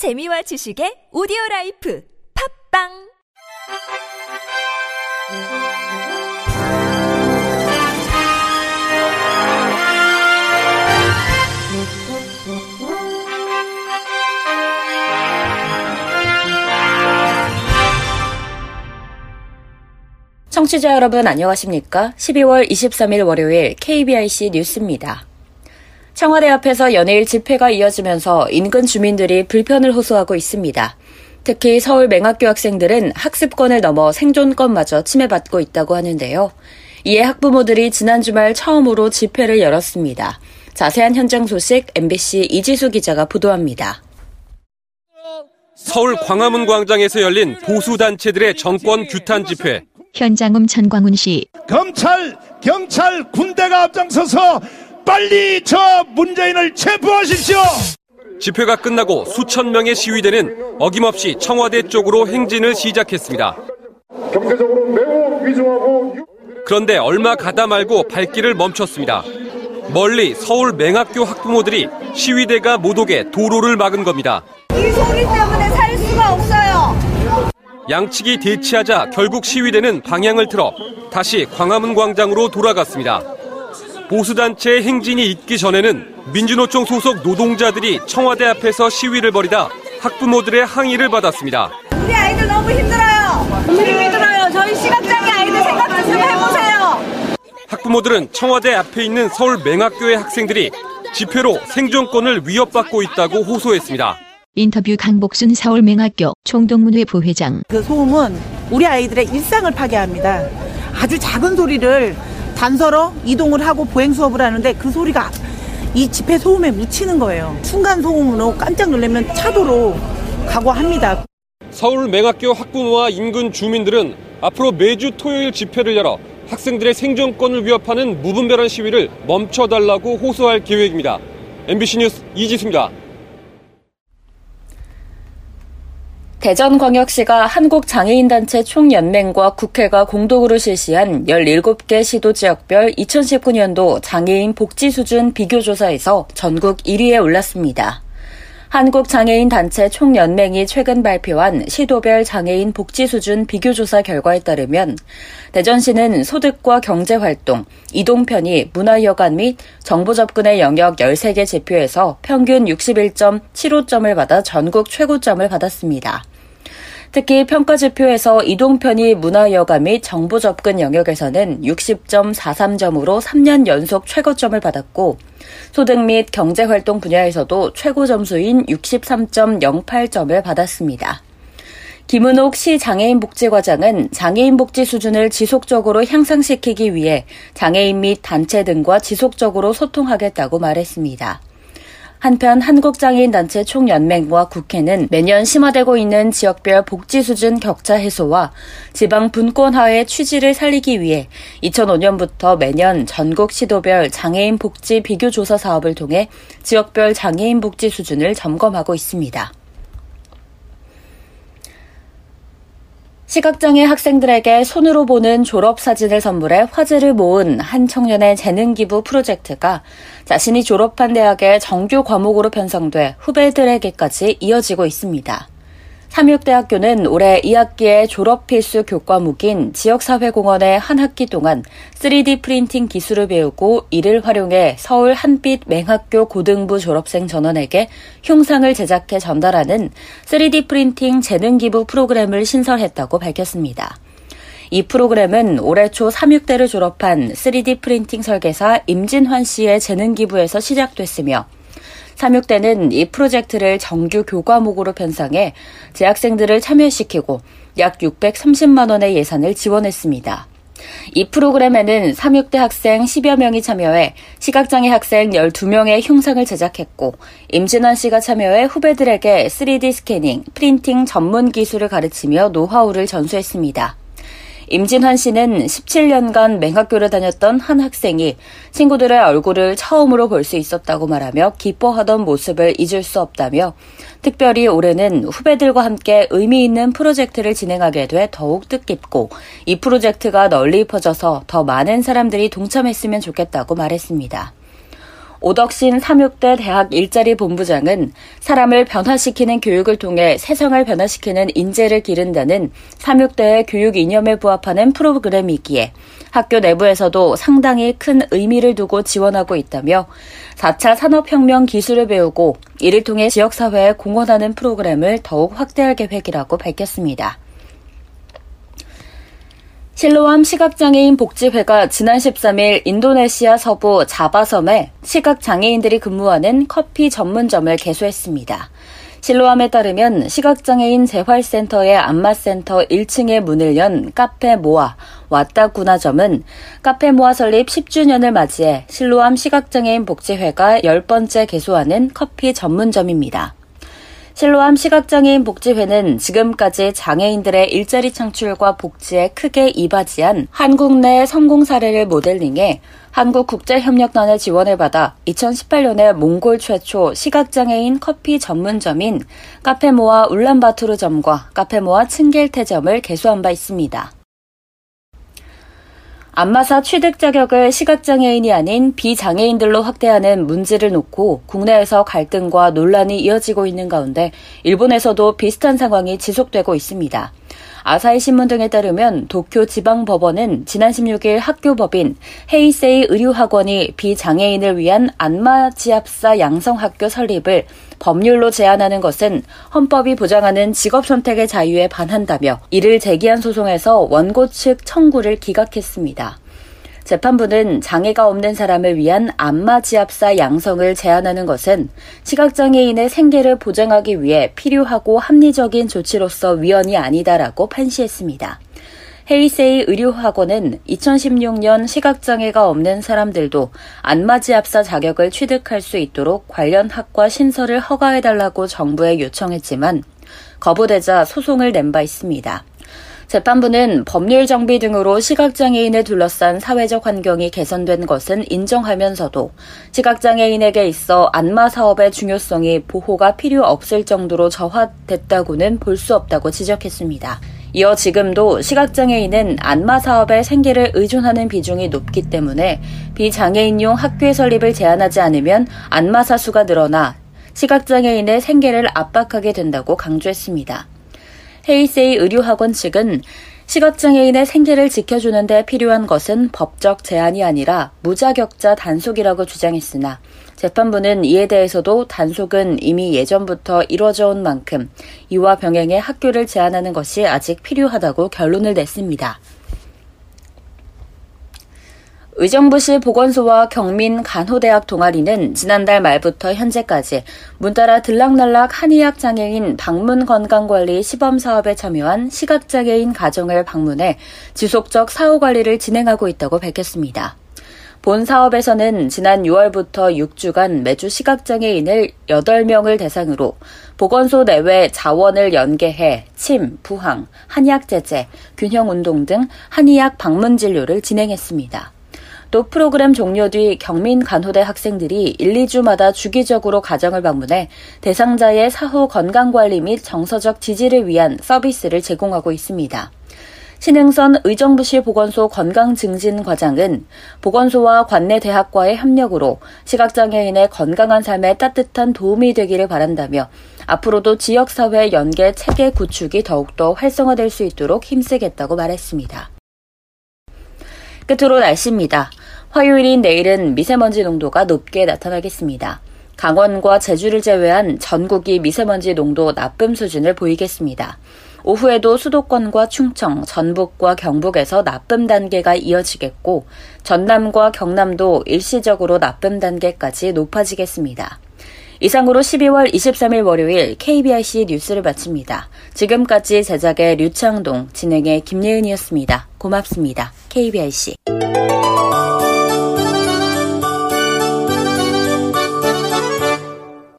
재미와 지식의 오디오라이프 팟빵 청취자 여러분 안녕하십니까? 12월 23일 월요일 KBIC 뉴스입니다. 청와대 앞에서 연일 집회가 이어지면서 인근 주민들이 불편을 호소하고 있습니다. 특히 서울맹학교 학생들은 학습권을 넘어 생존권마저 침해받고 있다고 하는데요. 이에 학부모들이 지난 주말 처음으로 집회를 열었습니다. 자세한 현장 소식 MBC 이지수 기자가 보도합니다. 서울 광화문 광장에서 열린 보수단체들의 정권 규탄 집회. 현장음 전광훈 씨. 검찰, 경찰, 군대가 앞장서서 빨리 저 문재인을 체포하십시오. 집회가 끝나고 수천 명의 시위대는 어김없이 청와대 쪽으로 행진을 시작했습니다. 경제적으로 매우 위중하고. 그런데 얼마 가다 말고 발길을 멈췄습니다. 멀리 서울 맹학교 학부모들이 시위대가 못 오게 도로를 막은 겁니다. 이 소리 때문에 살 수가 없어요. 양측이 대치하자 결국 시위대는 방향을 틀어 다시 광화문 광장으로 돌아갔습니다. 보수단체의 행진이 있기 전에는 민주노총 소속 노동자들이 청와대 앞에서 시위를 벌이다 학부모들의 항의를 받았습니다. 우리 아이들 너무 힘들어요. 저희 시각장애 아이들 생각 좀 해보세요. 학부모들은 청와대 앞에 있는 서울 맹학교의 학생들이 집회로 생존권을 위협받고 있다고 호소했습니다. 인터뷰 강복순 서울 맹학교 총동문회 부회장. 그 소음은 우리 아이들의 일상을 파괴합니다. 아주 작은 소리를 단서로 이동을 하고 보행 수업을 하는데 그 소리가 이 집회 소음에 묻히는 거예요. 순간 소음으로 깜짝 놀라면 차도로 각오합니다. 서울 맹학교 학부모와 인근 주민들은 앞으로 매주 토요일 집회를 열어 학생들의 생존권을 위협하는 무분별한 시위를 멈춰달라고 호소할 계획입니다. MBC 뉴스 이지수입니다. 대전광역시가 한국장애인단체 총연맹과 국회가 공동으로 실시한 17개 시도지역별 2019년도 장애인 복지수준 비교조사에서 전국 1위에 올랐습니다. 한국장애인단체 총연맹이 최근 발표한 시도별 장애인 복지수준 비교조사 결과에 따르면 대전시는 소득과 경제활동, 이동편의, 문화여간 및 정보접근의 영역 13개 지표에서 평균 61.75점을 받아 전국 최고점을 받았습니다. 특히 평가지표에서 이동편의, 문화여간 및 정보접근 영역에서는 60.43점으로 3년 연속 최고점을 받았고 소득 및 경제활동 분야에서도 최고 점수인 63.08점을 받았습니다. 김은옥 시 장애인복지과장은 장애인복지 수준을 지속적으로 향상시키기 위해 장애인 및 단체 등과 지속적으로 소통하겠다고 말했습니다. 한편 한국장애인단체 총연맹과 국회는 매년 심화되고 있는 지역별 복지수준 격차 해소와 지방 분권화의 취지를 살리기 위해 2005년부터 매년 전국 시도별 장애인 복지 비교조사 사업을 통해 지역별 장애인 복지 수준을 점검하고 있습니다. 시각장애 학생들에게 손으로 보는 졸업사진을 선물해 화제를 모은 한 청년의 재능기부 프로젝트가 자신이 졸업한 대학의 정규 과목으로 편성돼 후배들에게까지 이어지고 있습니다. 삼육대 학교는 올해 2학기에 졸업 필수 교과목인 지역사회공헌의 한 학기 동안 3D 프린팅 기술을 배우고 이를 활용해 서울 한빛 맹학교 고등부 졸업생 전원에게 흉상을 제작해 전달하는 3D 프린팅 재능기부 프로그램을 신설했다고 밝혔습니다. 이 프로그램은 올해 초 삼육대를 졸업한 3D 프린팅 설계사 임진환 씨의 재능기부에서 시작됐으며 삼육대는 이 프로젝트를 정규 교과목으로 편성해 재학생들을 참여시키고 약 630만 원의 예산을 지원했습니다. 이 프로그램에는 삼육대 학생 10여 명이 참여해 시각장애 학생 12명의 흉상을 제작했고 임진환 씨가 참여해 후배들에게 3D 스캐닝, 프린팅 전문 기술을 가르치며 노하우를 전수했습니다. 임진환 씨는 17년간 맹학교를 다녔던 한 학생이 친구들의 얼굴을 처음으로 볼 수 있었다고 말하며 기뻐하던 모습을 잊을 수 없다며 특별히 올해는 후배들과 함께 의미 있는 프로젝트를 진행하게 돼 더욱 뜻깊고 이 프로젝트가 널리 퍼져서 더 많은 사람들이 동참했으면 좋겠다고 말했습니다. 오덕신 삼육대 대학 일자리 본부장은 사람을 변화시키는 교육을 통해 세상을 변화시키는 인재를 기른다는 삼육대의 교육 이념에 부합하는 프로그램이기에 학교 내부에서도 상당히 큰 의미를 두고 지원하고 있다며 4차 산업혁명 기술을 배우고 이를 통해 지역사회에 공헌하는 프로그램을 더욱 확대할 계획이라고 밝혔습니다. 실로암 시각장애인 복지회가 지난 13일 인도네시아 서부 자바섬에 시각장애인들이 근무하는 커피 전문점을 개소했습니다. 실로암에 따르면 시각장애인 재활센터의 안마센터 1층에 문을 연 카페모아 왔다구나점은 카페모아 설립 10주년을 맞이해 실로암 시각장애인 복지회가 10번째 개소하는 커피 전문점입니다. 실로암 시각장애인 복지회는 지금까지 장애인들의 일자리 창출과 복지에 크게 이바지한 한국 내 성공 사례를 모델링해 한국국제협력단의 지원을 받아 2018년에 몽골 최초 시각장애인 커피 전문점인 카페모아 울란바토르점과 카페모아 층겔테점을 개소한 바 있습니다. 안마사 취득 자격을 시각장애인이 아닌 비장애인들로 확대하는 문제를 놓고 국내에서 갈등과 논란이 이어지고 있는 가운데 일본에서도 비슷한 상황이 지속되고 있습니다. 아사히신문 등에 따르면 도쿄 지방법원은 지난 16일 학교법인 헤이세이 의류학원이 비장애인을 위한 안마지압사 양성학교 설립을 법률로 제한하는 것은 헌법이 보장하는 직업선택의 자유에 반한다며 이를 제기한 소송에서 원고 측 청구를 기각했습니다. 재판부는 장애가 없는 사람을 위한 안마지압사 양성을 제한하는 것은 시각장애인의 생계를 보장하기 위해 필요하고 합리적인 조치로서 위헌이 아니다라고 판시했습니다. 헤이세이 의료학원은 2016년 시각장애가 없는 사람들도 안마지압사 자격을 취득할 수 있도록 관련 학과 신설을 허가해달라고 정부에 요청했지만 거부되자 소송을 낸 바 있습니다. 재판부는 법률 정비 등으로 시각장애인을 둘러싼 사회적 환경이 개선된 것은 인정하면서도 시각장애인에게 있어 안마 사업의 중요성이 보호가 필요 없을 정도로 저하됐다고는 볼 수 없다고 지적했습니다. 이어 지금도 시각장애인은 안마 사업에 생계를 의존하는 비중이 높기 때문에 비장애인용 학교의 설립을 제한하지 않으면 안마사 수가 늘어나 시각장애인의 생계를 압박하게 된다고 강조했습니다. 헤이세이 의료학원 측은 시각장애인의 생계를 지켜주는 데 필요한 것은 법적 제한이 아니라 무자격자 단속이라고 주장했으나 재판부는 이에 대해서도 단속은 이미 예전부터 이루어져 온 만큼 이와 병행해 학교를 제한하는 것이 아직 필요하다고 결론을 냈습니다. 의정부시 보건소와 경민 간호대학 동아리는 지난달 말부터 현재까지 문따라 들락날락 한의학 장애인 방문 건강관리 시범사업에 참여한 시각장애인 가정을 방문해 지속적 사후관리를 진행하고 있다고 밝혔습니다. 본 사업에서는 지난 6월부터 6주간 매주 시각장애인을 8명을 대상으로 보건소 내외 자원을 연계해 침, 부항, 한약제제, 균형운동 등 한의학 방문 진료를 진행했습니다. 또 프로그램 종료 뒤 경민 간호대 학생들이 1, 2주마다 주기적으로 가정을 방문해 대상자의 사후 건강관리 및 정서적 지지를 위한 서비스를 제공하고 있습니다. 신행선 의정부시 보건소 건강증진 과장은 보건소와 관내 대학과의 협력으로 시각장애인의 건강한 삶에 따뜻한 도움이 되기를 바란다며 앞으로도 지역사회 연계 체계 구축이 더욱더 활성화될 수 있도록 힘쓰겠다고 말했습니다. 끝으로 날씨입니다. 화요일인 내일은 미세먼지 농도가 높게 나타나겠습니다. 강원과 제주를 제외한 전국이 미세먼지 농도 나쁨 수준을 보이겠습니다. 오후에도 수도권과 충청, 전북과 경북에서 나쁨 단계가 이어지겠고 전남과 경남도 일시적으로 나쁨 단계까지 높아지겠습니다. 이상으로 12월 23일 월요일 KBIC 뉴스를 마칩니다. 지금까지 제작의 류창동, 진행의 김예은이었습니다. 고맙습니다. KBIC